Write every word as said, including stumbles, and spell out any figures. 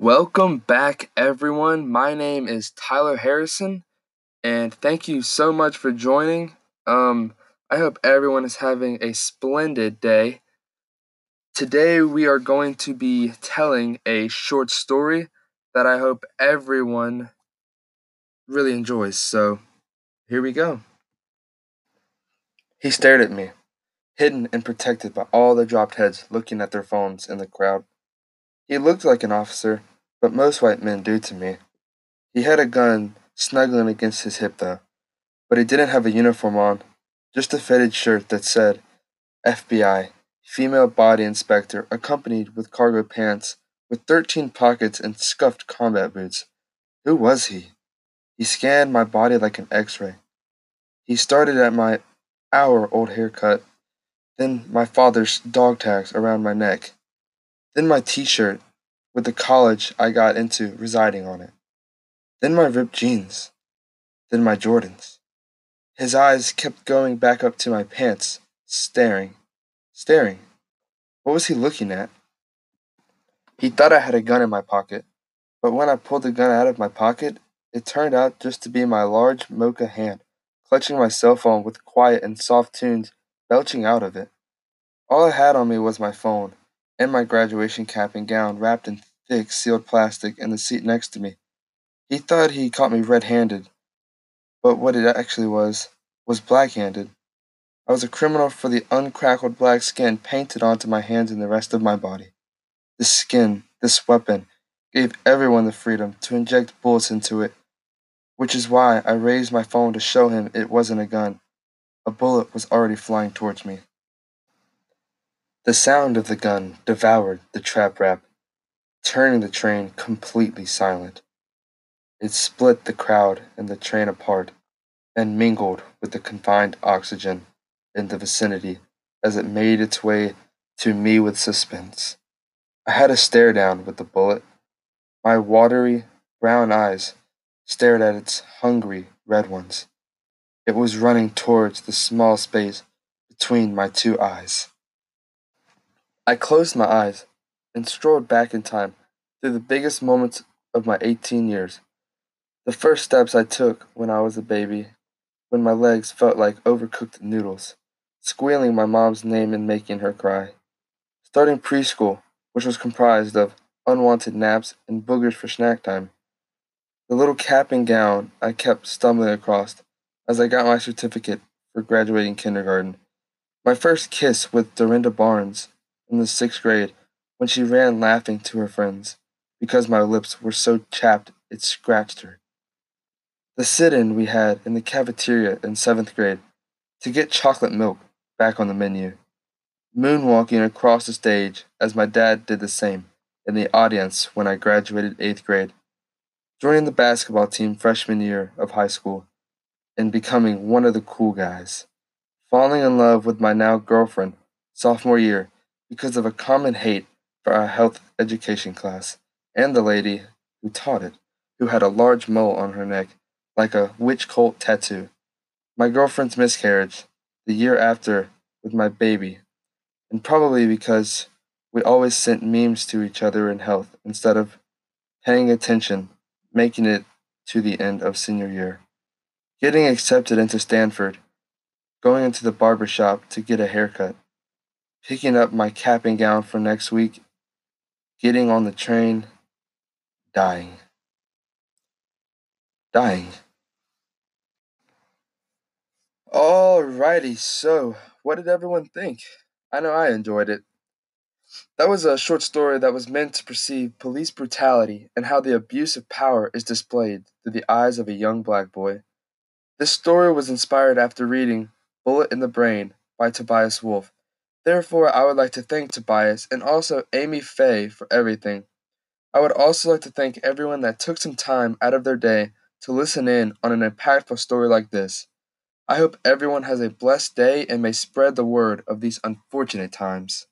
Welcome back, everyone. My name is Tyler Harrison, and thank you so much for joining. Um, I hope everyone is having a splendid day. Today, we are going to be telling a short story that I hope everyone really enjoys. So, here we go. He stared at me, hidden and protected by all the dropped heads looking at their phones in the crowd. He looked like an officer, but most white men do to me. He had a gun snuggling against his hip, though, but he didn't have a uniform on, just a faded shirt that said, F B I, Female Body Inspector, accompanied with cargo pants, with thirteen pockets and scuffed combat boots. Who was he? He scanned my body like an X-ray. He started at my hour-old haircut, then my father's dog tags around my neck. Then my t-shirt with the college I got into residing on it. Then my ripped jeans. Then my Jordans. His eyes kept going back up to my pants, staring, staring. What was he looking at? He thought I had a gun in my pocket, but when I pulled the gun out of my pocket, it turned out just to be my large mocha hand, clutching my cell phone with quiet and soft tunes belching out of it. All I had on me was my phone, and my graduation cap and gown wrapped in thick sealed plastic in the seat next to me. He thought he caught me red-handed, but what it actually was, was black-handed. I was a criminal for the uncrackled black skin painted onto my hands and the rest of my body. This skin, this weapon, gave everyone the freedom to inject bullets into it, which is why I raised my phone to show him it wasn't a gun. A bullet was already flying towards me. The sound of the gun devoured the trap rap, turning the train completely silent. It split the crowd and the train apart, and mingled with the confined oxygen in the vicinity as it made its way to me with suspense. I had a stare down with the bullet. My watery brown eyes stared at its hungry red ones. It was running towards the small space between my two eyes. I closed my eyes and strolled back in time through the biggest moments of my eighteen years. The first steps I took when I was a baby, when my legs felt like overcooked noodles, squealing my mom's name and making her cry. Starting preschool, which was comprised of unwanted naps and boogers for snack time. The little cap and gown I kept stumbling across as I got my certificate for graduating kindergarten. My first kiss with Dorinda Barnes in the sixth grade when she ran laughing to her friends because my lips were so chapped it scratched her. The sit-in we had in the cafeteria in seventh grade to get chocolate milk back on the menu. Moonwalking across the stage as my dad did the same in the audience when I graduated eighth grade. Joining the basketball team freshman year of high school and becoming one of the cool guys. Falling in love with my now girlfriend sophomore year because of a common hate for our health education class and the lady who taught it, who had a large mole on her neck, like a witch cult tattoo. My girlfriend's miscarriage, the year after with my baby, and probably because we always sent memes to each other in health instead of paying attention, making it to the end of senior year. Getting accepted into Stanford, going into the barbershop to get a haircut, picking up my cap and gown for next week, getting on the train, dying. Dying. Alrighty, so what did everyone think? I know I enjoyed it. That was a short story that was meant to perceive police brutality and how the abuse of power is displayed through the eyes of a young black boy. This story was inspired after reading Bullet in the Brain by Tobias Wolff. Therefore, I would like to thank Tobias and also Amy Fay for everything. I would also like to thank everyone that took some time out of their day to listen in on an impactful story like this. I hope everyone has a blessed day and may spread the word of these unfortunate times.